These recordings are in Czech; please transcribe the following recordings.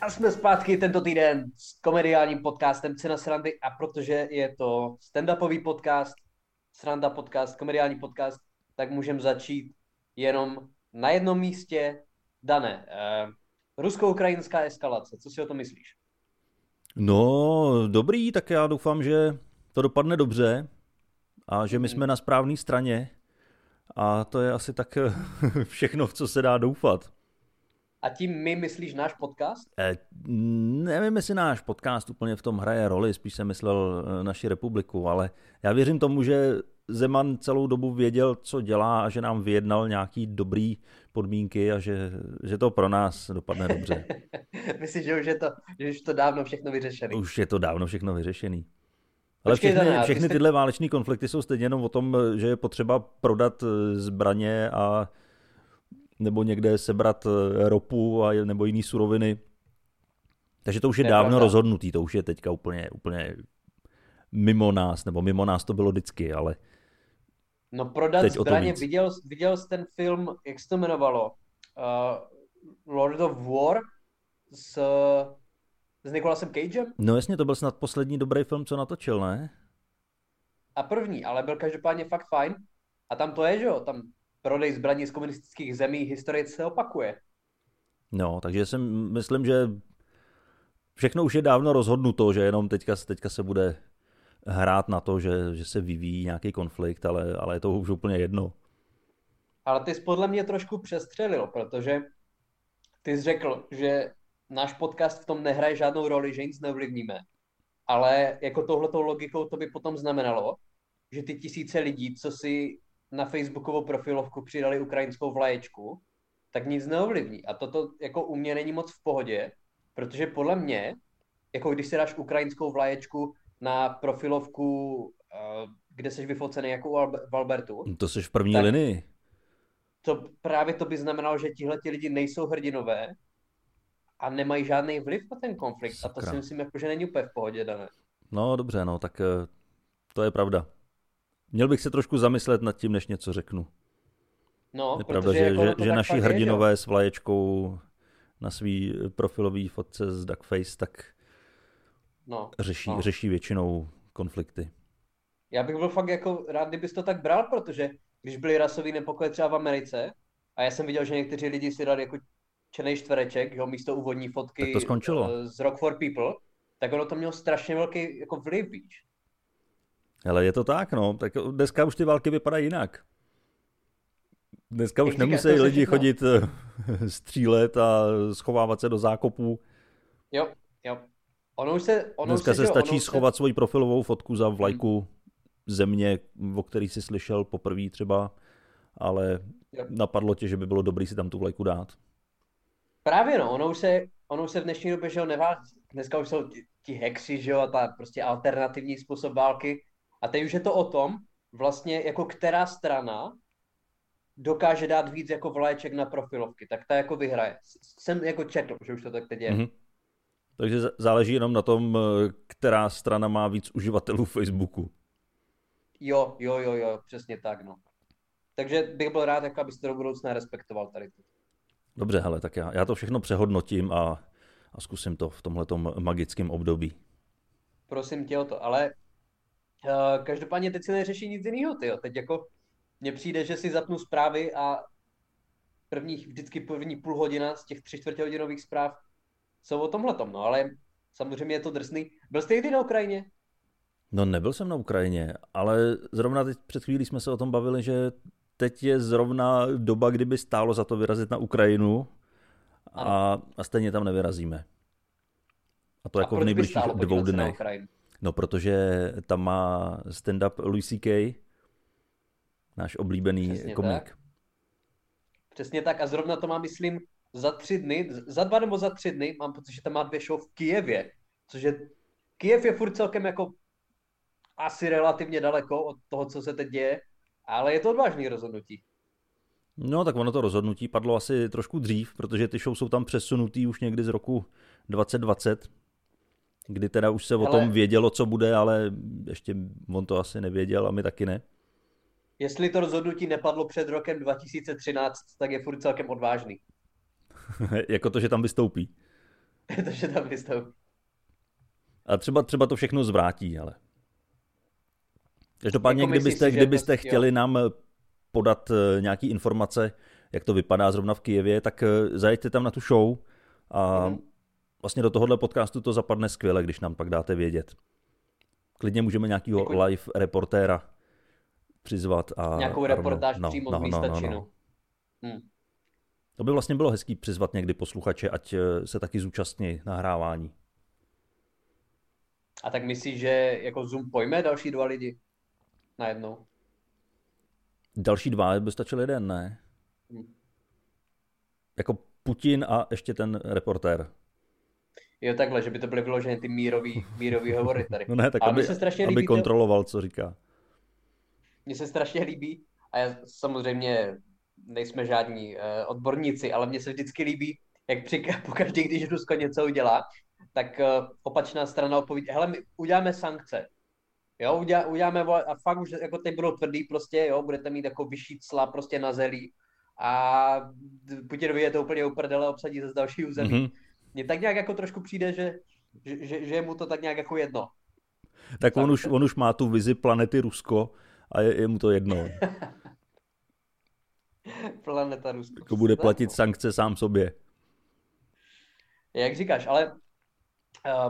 A jsme zpátky tento týden s komediálním podcastem Cena Srandy, a protože je to stand-upový podcast, sranda podcast, komediální podcast, tak můžeme začít jenom na jednom místě. Dané, rusko-ukrajinská eskalace, co si o tom myslíš? No, dobrý, tak já doufám, že to dopadne dobře a že my jsme na správné straně, a to je asi tak všechno, v co se dá doufat. A tím my myslíš náš podcast? Nevím, jestli náš podcast úplně v tom hraje roli, spíš jsem myslel naši republiku, ale já věřím tomu, že Zeman celou dobu věděl, co dělá, a že nám vyjednal nějaký dobrý podmínky a že to pro nás dopadne dobře. Myslím, že už je to, dávno všechno vyřešené. Už je to dávno všechno vyřešené. Ale všechny tyhle váleční konflikty jsou stejně jenom o tom, že je potřeba prodat zbraně a nebo někde sebrat ropu a nebo jiné suroviny. Takže to už je dávno rozhodnutý, to už je teďka úplně mimo nás, nebo mimo nás to bylo vždycky, ale no prodat zbraně, viděl jsi ten film, jak se to jmenovalo? Lord of War s Nicolasem Cagem? No jasně, to byl snad poslední dobrý film, co natočil, ne? A první, ale byl každopádně fakt fajn. A tam to je, že jo? Tam prodej zbraní z komunistických zemí, historie se opakuje. No, takže si myslím, že všechno už je dávno rozhodnuto, že jenom teďka se bude hrát na to, že se vyvíjí nějaký konflikt, ale je to už úplně jedno. Ale ty jsi podle mě trošku přestřelil, protože ty jsi řekl, že náš podcast v tom nehraje žádnou roli, že nic neovlivníme. Ale jako touhletou logikou to by potom znamenalo, že ty tisíce lidí, co si na facebookovou profilovku přidali ukrajinskou vlaječku, tak nic neovlivní. A toto jako u mě není moc v pohodě, protože podle mě, jako když si dáš ukrajinskou vlaječku na profilovku, kde jsi vyfocený jako v Albertu. To jsi v první linii. To by znamenalo, že tihleti lidi nejsou hrdinové a nemají žádný vliv na ten konflikt. Sakra. A to si myslím, jako, že není úplně v pohodě, Dané. No dobře, no tak to je pravda. Měl bych se trošku zamyslet nad tím, než něco řeknu. No, je pravda, že naši hrdinové s vlaječkou na svý profilový fotce z duckface, tak řeší většinou konflikty. Já bych byl fakt jako rád, kdybys to tak bral, protože když byly rasový nepokoje třeba v Americe, a já jsem viděl, že někteří lidi si dali jako černý čtvereček, jo, místo úvodní fotky z Rock for People, tak ono to mělo strašně velký jako vliv, víš. Hele, je to tak, no. Tak dneska už ty války vypadají jinak. Dneska už nemusí lidi chodit střílet a schovávat se do zákopů. Jo. Dneska se stačí schovat svoji profilovou fotku za vlajku země, o který jsi slyšel poprvé třeba, ale napadlo tě, že by bylo dobré si tam tu vlajku dát. Právě no, ono už se v dnešní době, že jo, neválí. Dneska už jsou ti hexi, že jo, a ta prostě alternativní způsob války. A teď už je to o tom, vlastně jako která strana dokáže dát víc jako vlaječek na profilovky, tak ta jako vyhraje. Jsem jako četl, že už to tak teď je. Mm-hmm. Takže záleží jenom na tom, která strana má víc uživatelů Facebooku. Jo, přesně tak, no. Takže bych byl rád, jako abys to do budoucna respektoval tady. Dobře, hele, tak já to všechno přehodnotím a zkusím to v tomhletom magickém období. Prosím tě o to, ale každopádně teď si neřeší nic jiného, tyjo. Teď jako mně přijde, že si zapnu zprávy a první půl hodina z těch 3/4 hodinových zpráv jsou o tomhletom, no ale samozřejmě je to drsný. Byl jste někdy na Ukrajině? No nebyl jsem na Ukrajině, ale zrovna teď před chvílí jsme se o tom bavili, že teď je zrovna doba, kdyby stálo za to vyrazit na Ukrajinu a stejně tam nevyrazíme. A to a jako v nejbližších 2 dnech. No protože tam má stand-up Louis C.K., náš oblíbený komik. Přesně tak, a zrovna to má, myslím, za 2 nebo za 3 dny, mám pocit, že tam má 2 show v Kyjevě, což je, Kyjev je furt celkem jako asi relativně daleko od toho, co se teď děje, ale je to odvážný rozhodnutí. No tak ono to rozhodnutí padlo asi trošku dřív, protože ty show jsou tam přesunutý už někdy z roku 2020, kdy teda už se o tom vědělo, co bude, ale ještě on to asi nevěděl a my taky ne. Jestli to rozhodnutí nepadlo před rokem 2013, tak je furt celkem odvážný. Jako to, že tam vystoupí. to, že tam vystoupí. A třeba to všechno zvrátí, ale. Každopádně, kdybyste chtěli nám podat nějaké informace, jak to vypadá zrovna v Kyjevě, tak zajeďte tam na tu show a vlastně do tohohle podcastu to zapadne skvěle, když nám pak dáte vědět. Klidně můžeme nějakého live reportéra přizvat. A nějakou reportáž přímo z místa činu. To by vlastně bylo hezký přizvat někdy posluchače, ať se taky zúčastní nahrávání. A tak myslíš, že jako Zoom pojme další dva lidi najednou? Další dva by stačil jeden, ne? Jako Putin a ještě ten reportér. Jo, takhle, že by to byly vyložené ty mírový hovory tady. No ne, tak ale aby kontroloval, co říká. Mně se strašně líbí, a já samozřejmě nejsme žádní odborníci, ale mně se vždycky líbí, jak pokaždé, když Rusko něco udělá, tak opačná strana odpovídá, hele, my uděláme sankce. Jo, uděláme, a fakt už jako teď budou tvrdý prostě, jo, budete mít jako vyšší cla prostě na zelí a Putinovi je to úplně uprdele, obsadí zase další území. Mm-hmm. Mně tak nějak jako trošku přijde, že mu to tak nějak jako jedno. Tak on už má tu vizi planety Rusko a je mu to jedno. Planeta Rusko. Jako bude platit sankce sám sobě. Jak říkáš, ale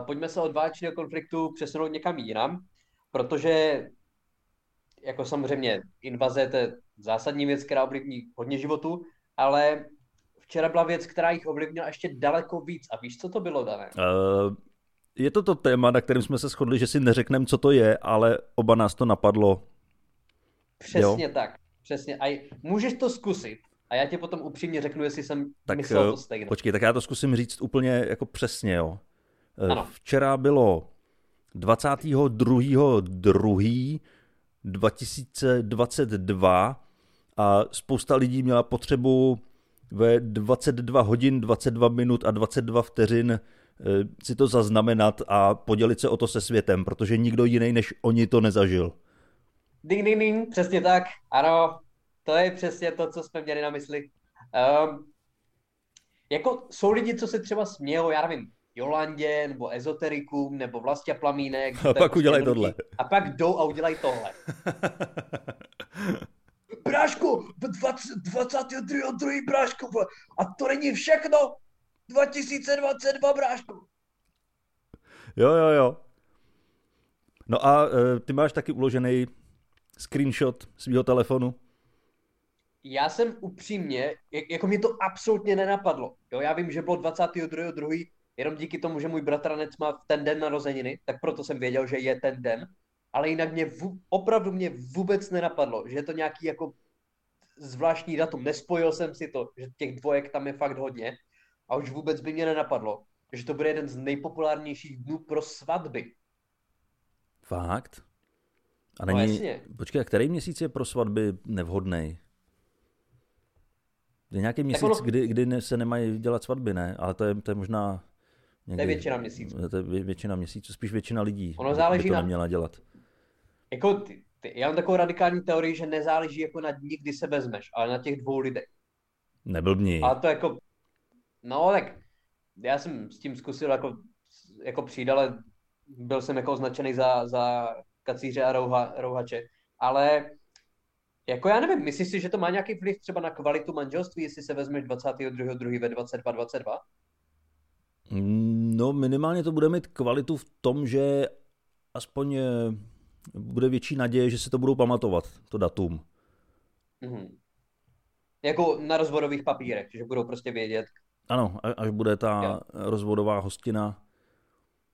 pojďme se od válečného konfliktu přesunout někam jinam, protože jako samozřejmě invaze to je zásadní věc, která ovlivní hodně životu, ale včera byla věc, která jich ovlivnila ještě daleko víc. A víš, co to bylo, Dané? Je to téma, na kterém jsme se shodli, že si neřekneme, co to je, ale oba nás to napadlo. Přesně jo? Tak. Přesně. A můžeš to zkusit. A já tě potom upřímně řeknu, jestli jsem myslel to stejné. Počkej, tak já to zkusím říct úplně jako přesně, jo. Ano. Včera bylo 22.2.2022 a spousta lidí měla potřebu ve 22 hodin, 22 minut a 22 vteřin si to zaznamenat a podělit se o to se světem, protože nikdo jiný než oni to nezažil. Ding, ding, ding, přesně tak, ano, to je přesně to, co jsme měli na mysli. Jako jsou lidi, co se třeba smějou, já nevím, Jolandě, nebo ezoterikům, nebo Vlastě Plamínek. A pak udělají tohle. A pak jdou a udělají tohle. Brášku, 22. brášku, a to není všechno, 2022 brášku. Jo. No a ty máš taky uložený screenshot svýho telefonu? Já jsem upřímně, jako mě to absolutně nenapadlo. Jo, já vím, že bylo 22.2. jenom díky tomu, že můj bratranec má v ten den narozeniny, tak proto jsem věděl, že je ten den. Ale jinak mě vůbec nenapadlo, že je to nějaký jako zvláštní datum. Nespojil jsem si to, že těch dvojek tam je fakt hodně. A už vůbec by mě nenapadlo, že to bude jeden z nejpopulárnějších dnů pro svatby. Fakt? A není... No jasně. Počkej, a který měsíc je pro svatby nevhodnej? Je nějaký měsíc, ono... kdy se nemají dělat svatby, ne? Ale to je možná... Někdy, to je většina měsíců. To je většina měsíců, spíš většina lidí. Ono záleží by to neměla dělat. Jako já mám takovou radikální teorii, že nezáleží jako na dní, kdy se vezmeš, ale na těch dvou lidech. Neblbni. Ale to jako... No tak, já jsem s tím zkusil jako přijít, ale byl jsem jako označený za kacíře a rouhače. Ale jako já nevím, myslíš si, že to má nějaký vliv třeba na kvalitu manželství, jestli se vezmeš 22.2. ve 22.22? No minimálně to bude mít kvalitu v tom, že aspoň bude větší naděje, že si to budou pamatovat, to datum. Mm-hmm. Jako na rozvodových papírech, že budou prostě vědět. Ano, až bude ta rozvodová hostina.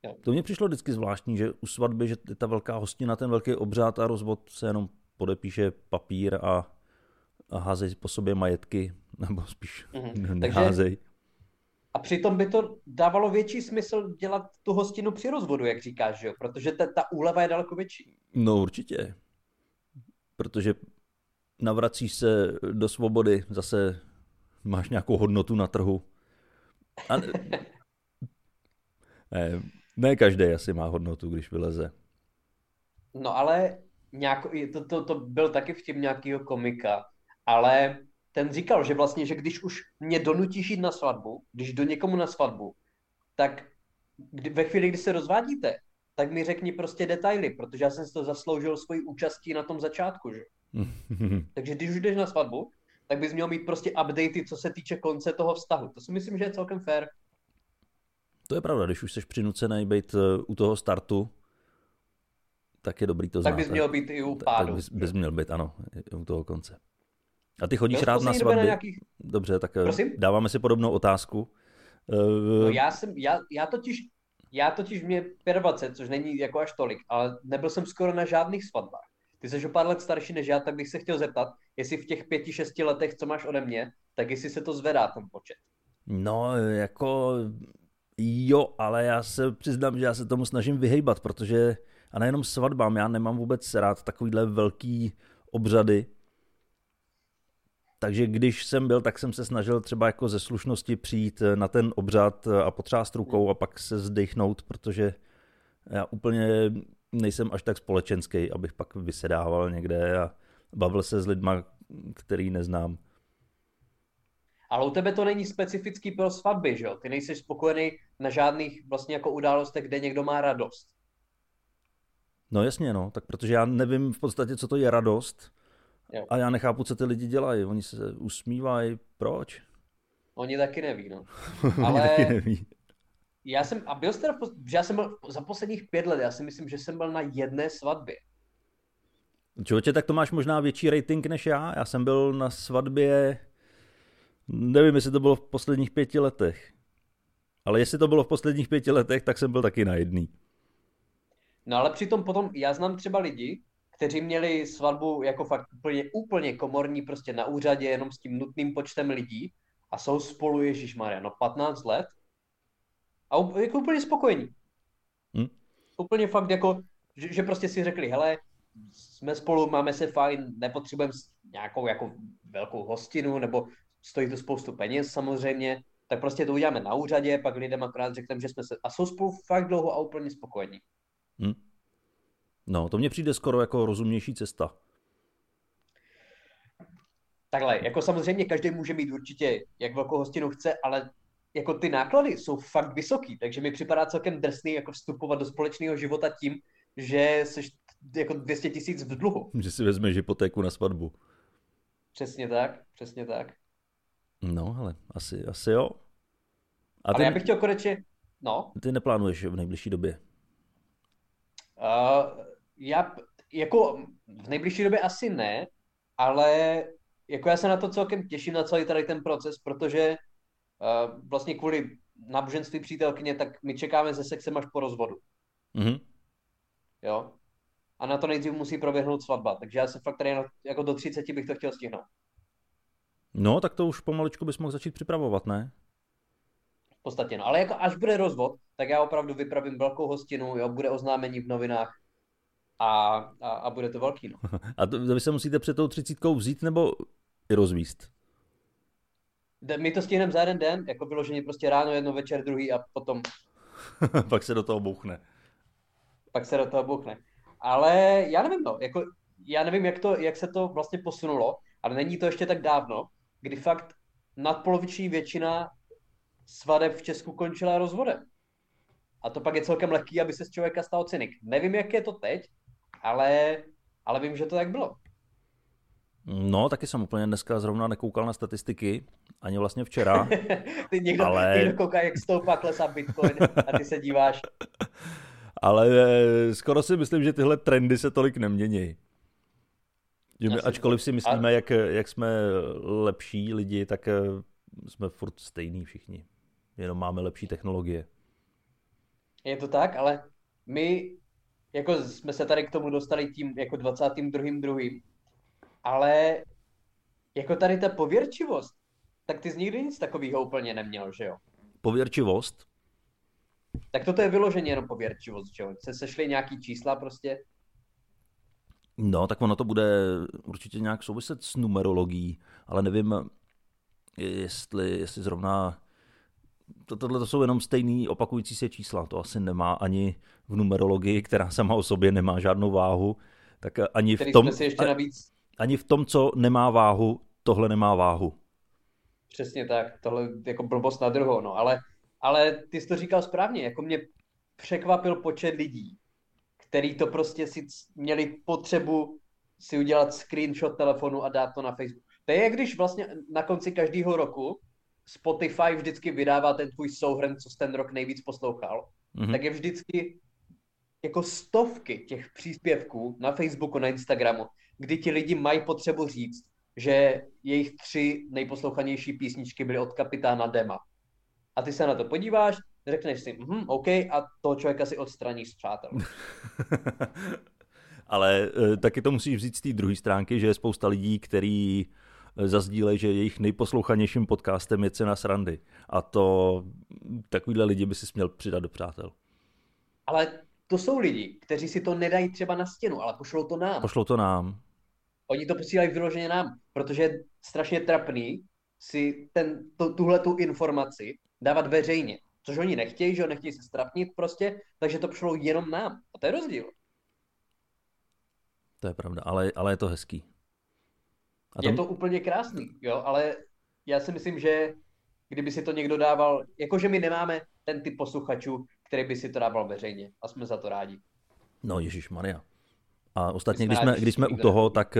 Jo. To mně přišlo vždycky zvláštní, že u svatby, že ta velká hostina, ten velký obřád a rozvod se jenom podepíše papír a házej po sobě majetky, nebo spíš neházej. A přitom by to dávalo větší smysl dělat tu hostinu při rozvodu, jak říkáš, že jo? Protože ta úleva je daleko větší. No určitě. Protože navracíš se do svobody, zase máš nějakou hodnotu na trhu. A ne každý asi má hodnotu, když vyleze. No ale to byl taky vtip nějakého komika, ale... Ten říkal, že vlastně, že když už mě donutíš jít na svatbu, když do někomu na svatbu tak ve chvíli, kdy se rozvádíte, tak mi řekni prostě detaily, protože já jsem si to zasloužil svojí účastí na tom začátku, že? Takže když už jdeš na svatbu, tak bys měl mít prostě updaty, co se týče konce toho vztahu. To si myslím, že je celkem fair. To je pravda, když už jsi přinucený být u toho startu, tak je dobrý to znát. Tak bys měl být i u pádu. Tak bys měl být, ano, u toho konce. A ty chodíš rád na svatby? Dobře, tak prosím? Dáváme si podobnou otázku. No já totiž mě 25, což není jako až tolik, ale nebyl jsem skoro na žádných svatbách. Ty jsi o pár let starší než já, tak bych se chtěl zeptat, jestli v těch 5-6 letech, co máš ode mě, tak jestli se to zvedá ten počet. No, jako jo, ale já se přiznám, že já se tomu snažím vyhejbat, protože a nejenom svatbám, já nemám vůbec rád takovýhle velký obřady. Takže když jsem byl, tak jsem se snažil třeba jako ze slušnosti přijít na ten obřad a potřást rukou a pak se zdechnout, protože já úplně nejsem až tak společenský, abych pak vysedával někde a bavil se s lidma, který neznám. Ale u tebe to není specifický pro svatby, že jo? Ty nejseš spokojený na žádných vlastně jako událostech, kde někdo má radost. No jasně, no, tak protože já nevím v podstatě, co to je radost. Jo. A já nechápu, co ty lidi dělají. Oni se usmívají. Proč? Oni taky neví, no. Ale taky neví. Já jsem byl za posledních 5 let, já si myslím, že jsem byl na jedné svatbě. Člověče, tak to máš možná větší rating než já. Já jsem byl na svatbě, nevím, jestli to bylo v posledních 5 letech. Ale jestli to bylo v posledních 5 letech, tak jsem byl taky na jedný. No ale přitom potom, já znám třeba lidi, kteří měli svatbu jako fakt úplně komorní, prostě na úřadě, jenom s tím nutným počtem lidí a jsou spolu, ježišmarja, no 15 let a jako úplně spokojení. Úplně fakt jako, že prostě si řekli, hele, jsme spolu, máme se fajn, nepotřebujeme nějakou jako velkou hostinu, nebo stojí to spoustu peněz samozřejmě, tak prostě to uděláme na úřadě, pak lidem akorát řekneme, že jsme se, a jsou spolu fakt dlouho a úplně spokojení. No, to mně přijde skoro jako rozumnější cesta. Takhle, jako samozřejmě každý může mít určitě, jak velkou hostinu chce, ale jako ty náklady jsou fakt vysoký, takže mi připadá celkem drsný jako vstupovat do společného života tím, že jsi jako 200 000 v dluhu. Že si vezmeš hypotéku na svatbu. Přesně tak, přesně tak. No, ale asi jo. Já bych chtěl konečně, no. Ty neplánuješ v nejbližší době? Já jako v nejbližší době asi ne, ale jako já se na to celkem těším, na celý tady ten proces, protože vlastně kvůli náboženství přítelkyně, tak my čekáme se sexem až po rozvodu. Mm-hmm. Jo. A na to nejdřív musí proběhnout svatba, takže já se fakt tady jako do 30 bych to chtěl stihnout. No, tak to už pomaličku bys mohl začít připravovat, ne? V podstatě, no. Ale jako až bude rozvod, tak já opravdu vypravím velkou hostinu, jo, bude oznámení v novinách a bude to velký, no. A to vy se musíte před tou 30 vzít nebo i rozvíst? My to stihneme za jeden den, jako vyloženě prostě ráno, jedno, večer, druhý a potom... Pak se do toho bouchne. Ale já nevím, no, jako já nevím, jak se to vlastně posunulo, ale není to ještě tak dávno, kdy fakt nadpoloviční většina svadeb v Česku končila rozvodem. A to pak je celkem lehký, aby se z člověka stal cynik. Nevím, jak je to teď, ale vím, že to tak bylo. No, taky jsem úplně dneska zrovna nekoukal na statistiky, ani vlastně včera. Ty někdo kouká, jak stoupá, klesá Bitcoin a ty se díváš. Ale skoro si myslím, že tyhle trendy se tolik nemění. Ačkoliv si myslíme, jak jsme lepší lidi, tak jsme furt stejní všichni. Jenom máme lepší technologie. Je to tak, ale my jako jsme se tady k tomu dostali tím jako 22.2., ale jako tady ta pověrčivost, tak ty jsi nikdy nic takového úplně neměl, že jo? Pověrčivost? Tak toto je vyloženě jenom pověrčivost, že jo? Se sešly nějaký čísla prostě? No, tak ono to bude určitě nějak souviset s numerologií, ale nevím, jestli zrovna... Tohle jsou jenom stejný opakující se čísla, to asi nemá ani v numerologii, která sama o sobě nemá žádnou váhu, tak ani v tom, ani v tom, co nemá váhu, tohle nemá váhu. Přesně tak, tohle je jako blbost na druhou, no, ale ale ty jsi to říkal správně, jako mě překvapil počet lidí, který to prostě si měli potřebu si udělat screenshot telefonu a dát to na Facebook. To je, když vlastně na konci každého roku Spotify vždycky vydává ten tvůj souhrn, co jsi ten rok nejvíc poslouchal, tak je vždycky jako stovky těch příspěvků na Facebooku, na Instagramu, kdy ti lidi mají potřebu říct, že jejich 3 nejposlouchanější písničky byly od Kapitána Dema. A ty se na to podíváš, řekneš si, OK, a toho člověka si odstraníš z přátel. Ale taky to musíš vzít z té druhé stránky, že je spousta lidí, který zazdílejí, že jejich nejposlouchanějším podcastem je Cena Srandy. A to takovýhle lidi by si směl přidat do přátel. Ale to jsou lidi, kteří si to nedají třeba na stěnu, ale pošlou to nám. Pošlou to nám. Oni to posílají vyloženě nám, protože je strašně trapný si tuhletu informaci dávat veřejně. Což oni nechtějí, že jo, nechtějí se strapnit prostě, takže to pošlou jenom nám. A to je rozdíl. To je pravda, ale je to hezký. Je to úplně krásný, jo, ale já si myslím, že kdyby si to někdo dával, jakože my nemáme ten typ posluchačů, který by si to dával veřejně a jsme za to rádi. No ježišmarja. A ostatně, když jsme u toho, tak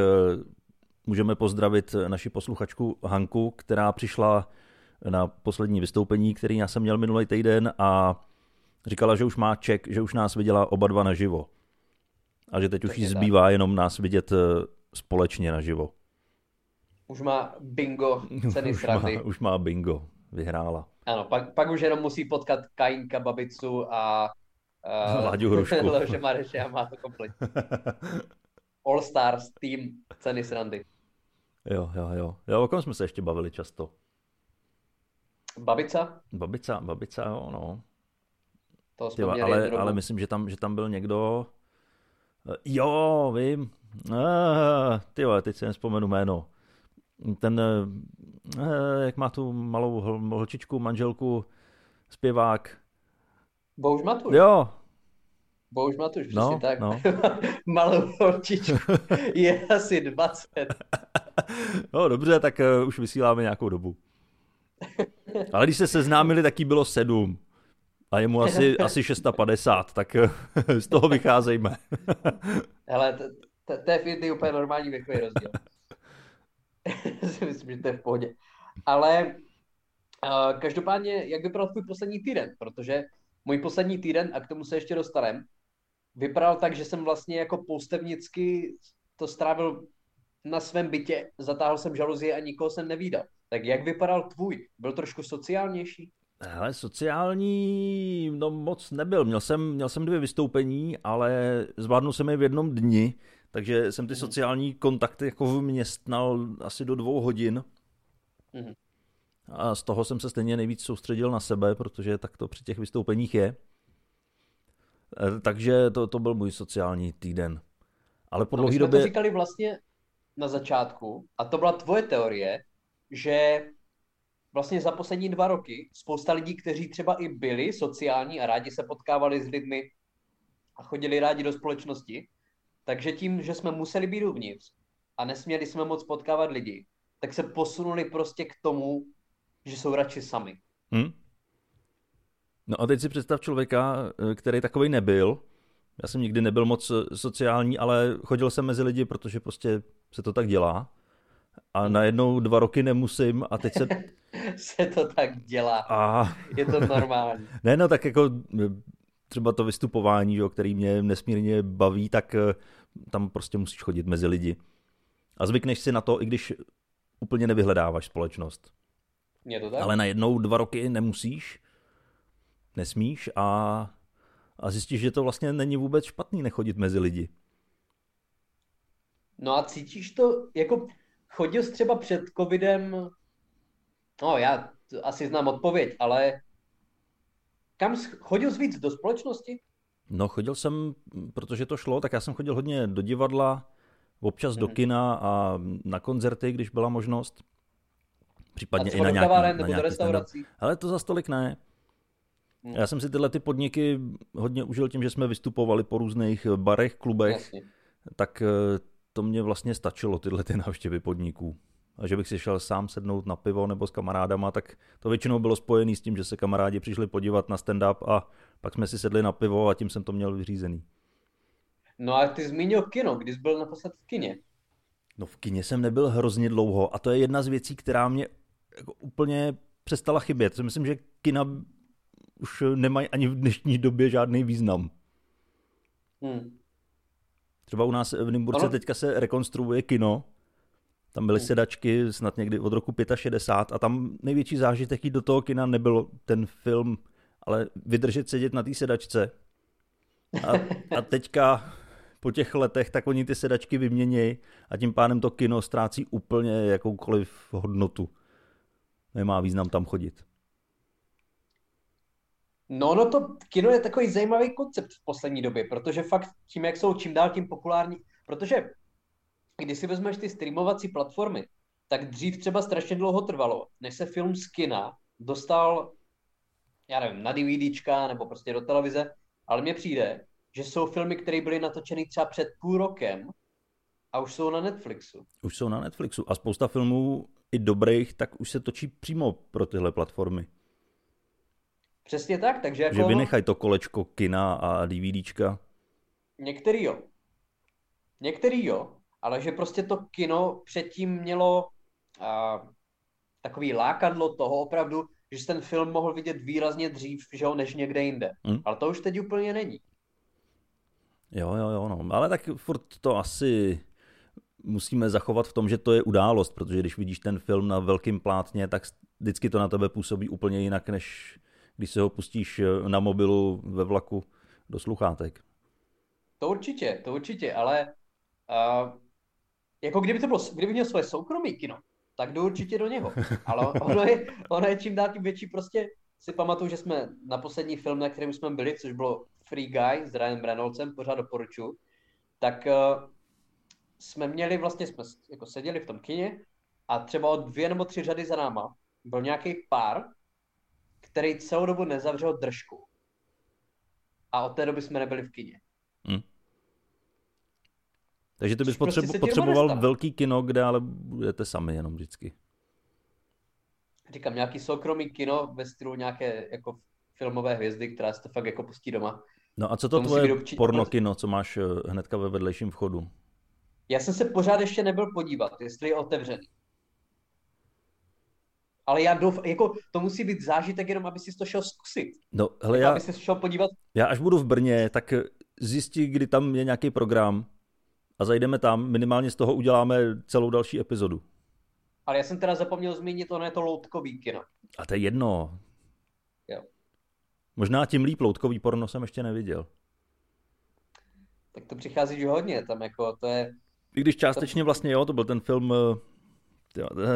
můžeme pozdravit naši posluchačku Hanku, která přišla na poslední vystoupení, který já jsem měl minulý týden a říkala, že už má ček, že už nás viděla oba dva naživo. A že teď už jí zbývá jenom nás vidět společně naživo. Už má bingo Ceny Srandy. Už má bingo, vyhrála. Ano, pak už jenom musí potkat Kajinka Babicu a Láďu Hrušku. Leoše Mareše a má to kompletně. All Stars Team Ceny Srandy. Jo, o kom jsme se ještě bavili často? Babica, jo, no. To jsme měli ale myslím, že tam byl někdo... Jo, vím. Tyjo, teď si nevzpomenu jméno. Ten, jak má tu malou holčičku, manželku, zpěvák. Bouš Matuš. Jo. Bouš Matuš, přesně no, tak. No. Malou holčičku je asi 20. No dobře, tak už vysíláme nějakou dobu. Ale když se seznámili, tak jí bylo 7. A je mu asi 650, tak z toho vycházejme. Hele, to je fitný úplně normální věkový rozdíl. Myslím, že to je v pohodě. Ale každopádně, jak vypadal tvůj poslední týden? Protože můj poslední týden, a k tomu se ještě dostaneme, vypadal tak, že jsem vlastně jako poustevnicky to strávil na svém bytě, zatáhl jsem žaluzie a nikoho jsem nevídal. Tak jak vypadal tvůj? Byl trošku sociálnější? Hele, sociální no moc nebyl. Měl jsem 2 vystoupení, ale zvládnul jsem je v jednom dni, takže jsem ty sociální kontakty jako vměstnal asi do 2 hodin. A z toho jsem se stejně nejvíc soustředil na sebe, protože tak to při těch vystoupeních je. Takže to byl můj sociální týden. Ale po dlouhé době... to říkali vlastně na začátku, a to byla tvoje teorie, že vlastně za poslední 2 roky spousta lidí, kteří třeba i byli sociální a rádi se potkávali s lidmi a chodili rádi do společnosti, takže tím, že jsme museli být uvnitř a nesměli jsme moc potkávat lidi, tak se posunuli prostě k tomu, že jsou radši sami. No a teď si představ člověka, který takovej nebyl. Já jsem nikdy nebyl moc sociální, ale chodil jsem mezi lidi, protože prostě se to tak dělá. A najednou 2 roky nemusím a teď se... se to tak dělá. Je to normální. Ne, no tak jako třeba to vystupování, jo, který mě nesmírně baví, tak tam prostě musíš chodit mezi lidi. A zvykneš si na to, i když úplně nevyhledáváš společnost. Je to tak? Ale najednou 2 roky nemusíš, nesmíš a zjistíš, že to vlastně není vůbec špatný nechodit mezi lidi. No a cítíš to jako... Chodil jsi třeba před covidem, no já asi znám odpověď, ale kam chodil jsi víc do společnosti? No chodil jsem, protože to šlo, tak já jsem chodil hodně do divadla, občas do kina a na koncerty, když byla možnost. Případně i na nějaký. A co do kaváren nebo do restaurací? Ale to zas tolik ne. Já jsem si tyhle ty podniky hodně užil tím, že jsme vystupovali po různých barech, klubech, tak to mě vlastně stačilo, tyhle ty návštěvy podniků. a že bych si šel sám sednout na pivo nebo s kamarádama, tak to většinou bylo spojené s tím, že se kamarádi přišli podívat na stand-up a pak jsme si sedli na pivo a tím jsem to měl vyřízený. No a ty zmínil kino, kdy jsi byl naposled v kině? No v kině jsem nebyl hrozně dlouho a to je jedna z věcí, která mě jako úplně přestala chybět. Myslím, že kina už nemají ani v dnešní době žádný význam. Třeba u nás v Nymburce teďka se rekonstruuje kino, tam byly sedačky snad někdy od roku 65 a tam největší zážitek jít do toho kina nebyl ten film, ale vydržet sedět na té sedačce. A teďka po těch letech tak oni ty sedačky vyměnějí a tím pádem to kino ztrácí úplně jakoukoliv hodnotu. Nemá význam tam chodit. No, no to kino je takový zajímavý koncept v poslední době, protože fakt tím, jak jsou čím dál tím populární, protože když si vezmeš ty streamovací platformy, tak dřív třeba strašně dlouho trvalo, než se film z kina dostal, já nevím, na DVDčka nebo prostě do televize, ale mně přijde, že jsou filmy, které byly natočeny třeba před půl rokem a už jsou na Netflixu. Už jsou na Netflixu a spousta filmů i dobrých, tak už se točí přímo pro tyhle platformy. Přesně tak, takže jako... Že vynechaj to kolečko kina a DVDčka. Některý jo, ale že prostě to kino předtím mělo takový lákadlo toho opravdu, že ten film mohl vidět výrazně dřív, že ho, než někde jinde. Ale to už teď úplně není. Jo, no. Ale tak furt to asi musíme zachovat v tom, že to je událost, protože když vidíš ten film na velkém plátně, tak vždycky to na tebe působí úplně jinak, než když se ho pustíš na mobilu, ve vlaku, do sluchátek. To určitě, ale jako kdyby měl svoje soukromé kino, tak jdu určitě do něho. Ale ono je čím dál tím větší. Prostě si pamatuju, že jsme na poslední film, na kterém jsme byli, což bylo Free Guy s Ryanem Reynoldsem, pořád doporučuju, tak jsme jako seděli v tom kině a třeba o 2 nebo 3 řady za náma byl nějaký pár, který celou dobu nezavřel držku. A od té doby jsme nebyli v kině. Takže ty bys potřeboval velký kino, kde ale budete sami jenom vždycky. Říkám, nějaký soukromý kino ve stylu nějaké jako filmové hvězdy, která se to fakt jako pustí doma. No a co to tvoje porno kino, co máš hnedka ve vedlejším vchodu? Já jsem se pořád ještě nebyl podívat, jestli je otevřený. Ale já doufám, jako to musí být zážitek jenom, aby si to šel zkusit. No, hele, aby si šel podívat. Já až budu v Brně, tak zjistí, kdy tam je nějaký program a zajdeme tam, minimálně z toho uděláme celou další epizodu. Ale já jsem teda zapomněl zmínit, ono je to loutkový kino. A to je jedno. Jo. Možná tím líp, loutkový porno jsem ještě neviděl. Tak to přichází už hodně, tam jako to je... I když částečně vlastně jo, to byl ten film...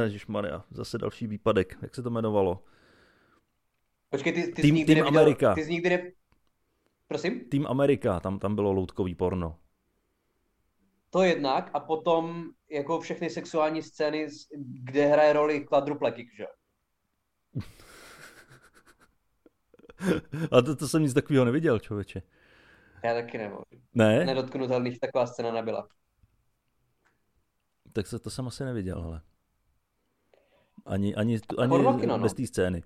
Ježišmarja, zase další výpadek. Jak se to jmenovalo? Počkej, ty Team, jsi nikdy neviděl... Amerika. Ty jsi nikdy ne... Prosím? Team Amerika, tam bylo loutkový porno. To jednak a potom jako všechny sexuální scény, kde hraje roli kvadruplekik, že? A to jsem nic takového neviděl, člověče. Já taky nemám. Ne? Nedotknutelných taková scéna nebyla. Tak se to jsem asi neviděl, hele. Ani kino, bez té scény.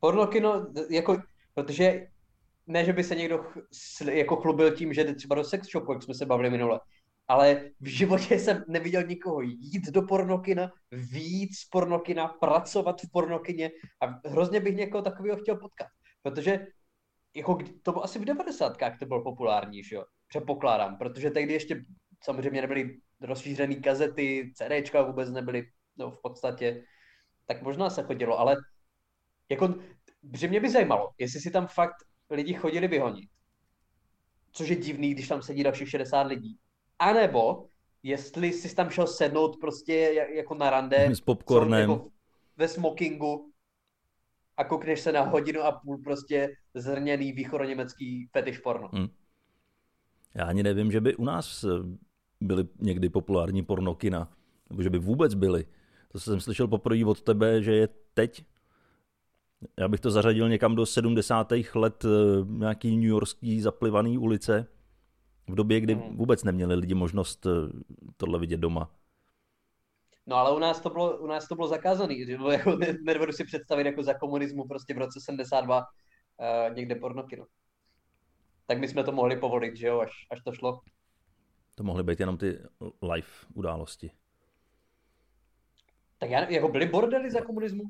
Porno kino, jako, protože ne, že by se někdo jako chlubil tím, že jde třeba do sex shopu, jak jsme se bavili minule, ale v životě jsem neviděl nikoho jít do pornokina, vyjít z pornokina, pracovat v pornokině a hrozně bych někoho takového chtěl potkat, protože jako, to bylo asi v 90kách to bylo populární, že jo, předpokládám, protože tehdy ještě samozřejmě nebyly rozšířený kazety, CDčka vůbec nebyly, no v podstatě, tak možná se chodilo, ale jako, že mě by zajímalo, jestli si tam fakt lidi chodili vyhonit, což je divný, když tam sedí dalších 60 lidí, anebo jestli jsi tam šel sednout prostě jako na rande s popcornem, jako ve smokingu a koukneš se na 1,5 hodiny prostě zrněný východoněmecký fetiš porno. Já ani nevím, že by u nás byly někdy populární pornokina, nebo že by vůbec byly. To jsem slyšel poprvé od tebe, že je teď. Já bych to zařadil někam do 70. let, nějaký newyorský zaplivaný ulice, v době, kdy vůbec neměli lidi možnost tohle vidět doma. No ale u nás to bylo zakázané. Jako, nedovedu si představit jako za komunismu prostě v roce 72 někde pornokino. Tak my jsme to mohli povolit, že jo, až to šlo. To mohly být jenom ty live události. Tak já nevím, jako byly bordely za komunismu?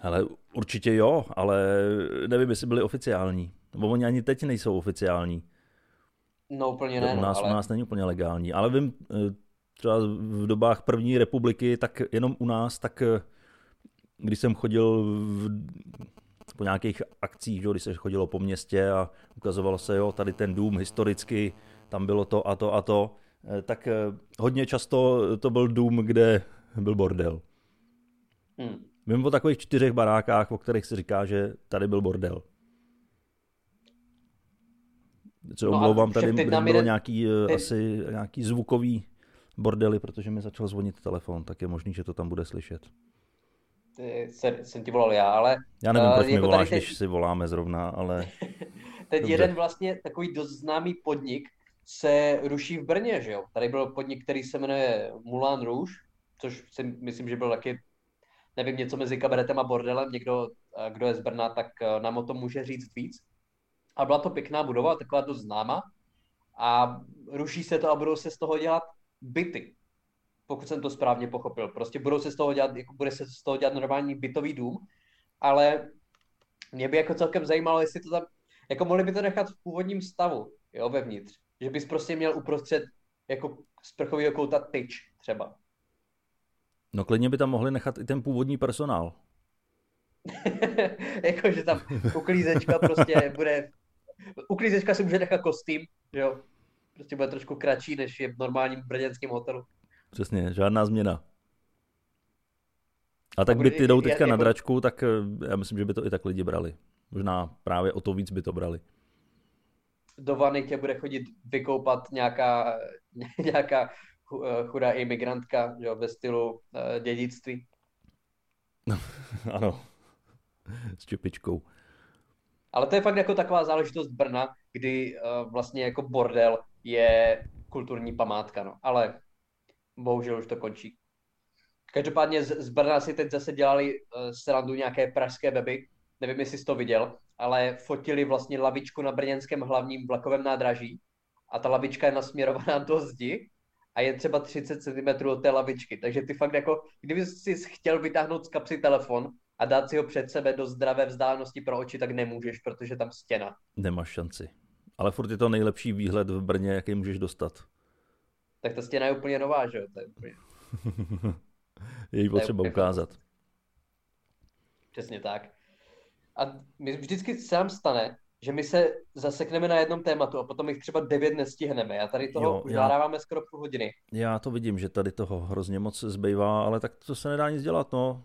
Hele, určitě jo, ale nevím, jestli byly oficiální. Bo oni ani teď nejsou oficiální. No úplně ne. U nás není úplně legální, ale vím, třeba v dobách první republiky, tak jenom u nás, tak když jsem chodil po nějakých akcích, když se chodilo po městě a ukazovalo se, jo, tady ten dům historicky, tam bylo to a to a to, tak hodně často to byl dům, kde byl bordel. Vím o takových 4 barákách, o kterých se říká, že tady byl bordel. Co omlouvám, tady bylo nějaký zvukový bordely, protože mi začal zvonit telefon, tak je možný, že to tam bude slyšet. Jsem ti volal já, ale... Já nevím, proč mi voláš, když si voláme zrovna, ale... Teď dobře. Jeden vlastně takový dost známý podnik se ruší v Brně, že jo? Tady byl podnik, který se jmenuje Moulin Rouge, což si myslím, že byl taky, nevím, něco mezi kabaretem a bordelem. Někdo, kdo je z Brna, tak nám o tom může říct víc. A byla to pěkná budova, taková dost známá. A ruší se to a budou se z toho dělat byty, pokud jsem to správně pochopil. Prostě bude se z toho dělat normální bytový dům, ale mě by jako celkem zajímalo, jestli to tam, jako mohli by to nechat v původním stavu, jo, vevnitř. Že bys prostě měl uprostřed jako sprchovýho kouta tyč třeba. No klidně by tam mohli nechat i ten původní personál. Jako, že tam uklízečka prostě bude, uklízečka si může nechat kostým, jo. Prostě bude trošku kratší, než je v normálním brněnském hotelu. Přesně, žádná změna. A tak by ty jdou teďka na dračku, tak já myslím, že by to i tak lidi brali. Možná právě o to víc by to brali. Do vany tě bude chodit vykoupat nějaká chudá imigrantka, jo, ve stylu dědictví. No, ano, s čepičkou. Ale to je fakt jako taková záležitost Brna, kdy vlastně jako bordel je kulturní památka, no. Ale bohužel už to končí. Každopádně z Brna si teď zase dělali srandu nějaké pražské weby, nevím, jestli jsi to viděl, ale fotili vlastně lavičku na brněnském hlavním vlakovém nádraží a ta lavička je nasměrovaná do zdi a je třeba 30 cm od té lavičky. Takže ty fakt jako, kdyby jsi chtěl vytáhnout z kapsy telefon a dát si ho před sebe do zdravé vzdálenosti pro oči, tak nemůžeš, protože tam stěna. Nemáš šanci. Ale furt je to nejlepší výhled v Brně, jaký můžeš dostat. Tak ta stěna je úplně nová, že jo? To je úplně... Její potřeba ukázat. Přesně tak. A mi vždycky se nám stane, že my se zasekneme na jednom tématu a potom jich třeba 9 nestihneme. Já tady toho už nahráváme skoro půl hodiny. Já to vidím, že tady toho hrozně moc zbývá, ale tak to se nedá nic dělat, no.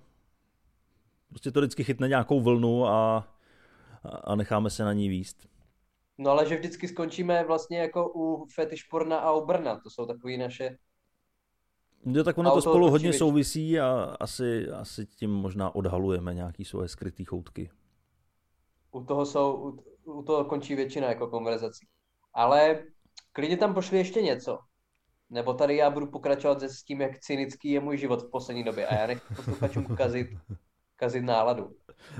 Prostě to vždycky chytne nějakou vlnu a necháme se na ní víst. No ale že vždycky skončíme vlastně jako u fetišporna a u Brna, to jsou takový naše... Jo, tak ono to spolu hodně souvisí a asi tím možná odhalujeme nějaký svoje skrytý choutky. U toho končí většina jako konverzací. Ale klidně tam pošli ještě něco. Nebo tady já budu pokračovat s tím, jak cynický je můj život v poslední době a já nechci posluchačům kazit náladu.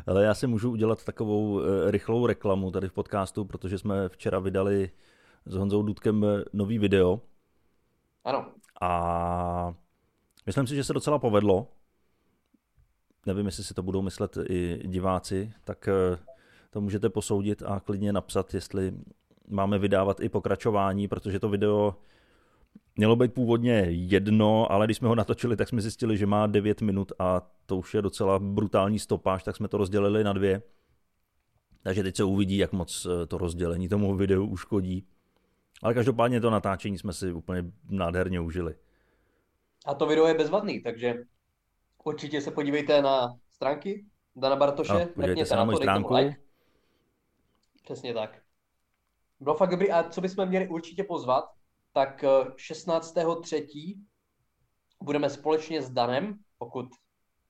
Ale já si můžu udělat takovou rychlou reklamu tady v podcastu, protože jsme včera vydali s Honzou Dudkem nový video. Ano. A myslím si, že se docela povedlo. Nevím, jestli si to budou myslet i diváci, tak to můžete posoudit a klidně napsat, jestli máme vydávat i pokračování, protože to video mělo být původně 1, ale když jsme ho natočili, tak jsme zjistili, že má 9 minut a to už je docela brutální stopáž, tak jsme to rozdělili na 2. Takže teď se uvidí, jak moc to rozdělení tomu videu uškodí. Ale každopádně to natáčení jsme si úplně nádherně užili. A to video je bezvadný, takže určitě se podívejte na stránky Dana Bartoše. No, podívejte se na moji stránku. Like. Přesně tak. Bylo fakt dobrý. A co bychom měli určitě pozvat, tak 16.3. budeme společně s Danem, pokud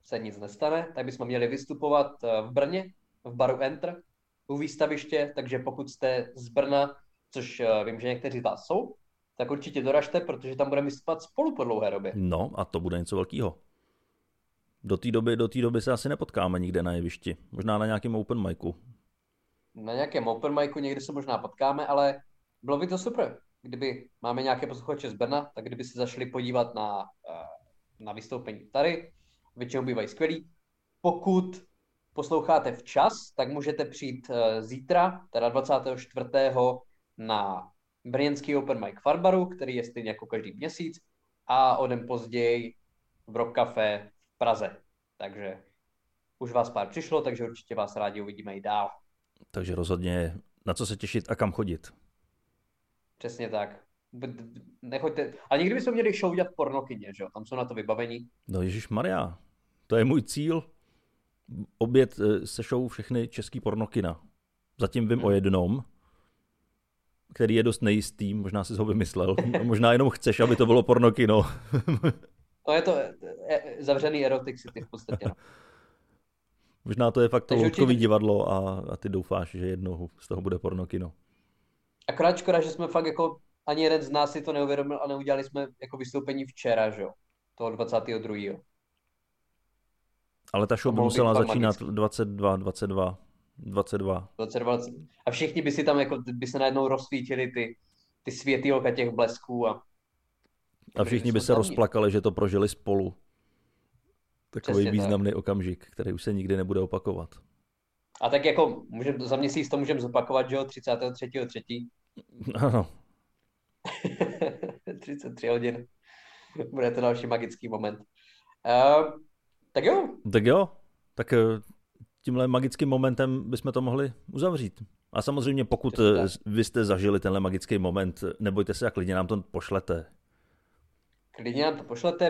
se nic nestane, tak bychom měli vystupovat v Brně, v baru Enter, u výstaviště, takže pokud jste z Brna, což vím, že někteří z vás jsou, tak určitě doražte, protože tam budeme vyspat spolu po dlouhé době. No a to bude něco velkého. Do té doby se asi nepotkáme nikde na jevišti. Možná na nějakém open micu. Na nějakém open micu někdy se možná potkáme, ale bylo by to super. Kdyby máme nějaké posluchače z Brna, tak kdyby se zašli podívat na vystoupení tady, většinou bývají skvělí. Pokud posloucháte včas, tak můžete přijít zítra, teda 24. na brněnský open mic Farbaru, který je stejně jako každý měsíc, a o den později v Rock Cafe v Praze. Takže už vás pár přišlo, takže určitě vás rádi uvidíme i dál. Takže rozhodně na co se těšit a kam chodit. Přesně tak. Nechoďte. Ale někdy bychom měli show dělat v pornokyně, že jo? Tam jsou na to vybavení. No ježišmarja, to je můj cíl. Oběd se show všechny český pornokina. Zatím vím o jednom, který je dost nejistý, možná si ho vymyslel. Možná jenom chceš, aby to bylo pornokino. No je to zavřený erotik city v podstatě. No. Možná to je fakt to loutkový divadlo a ty doufáš, že jednou z toho bude pornokino. Akorát škoda, že jsme fakt jako ani jeden z nás si to neuvědomil a neudělali jsme jako vystoupení včera, že jo, toho 22. Ale ta show by musela začínat 22. A všichni by si tam jako, by se najednou rozsvítili ty světýlka těch blesků a všichni by se rozplakali, že to prožili spolu. Takový přesně významný okamžik, který už se nikdy nebude opakovat. A tak jako za měsíc to můžeme zopakovat, že jo, 33.3. Ano. 33 hodin. Bude to další magický moment. Tak jo. Tak tímhle magickým momentem bychom to mohli uzavřít. A samozřejmě pokud vy jste zažili tenhle magický moment, nebojte se a klidně nám to pošlete.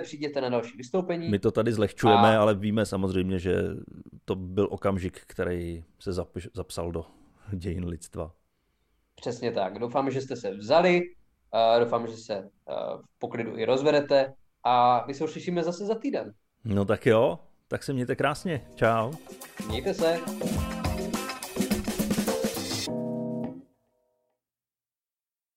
Přijděte na další vystoupení. My to tady zlehčujeme, ale víme samozřejmě, že to byl okamžik, který se zapsal do dějin lidstva. Přesně tak. Doufám, že jste se vzali, doufám, že se v poklidu i rozvedete a my se uslyšíme zase za týden. No tak jo, tak se mějte krásně. Čau. Mějte se.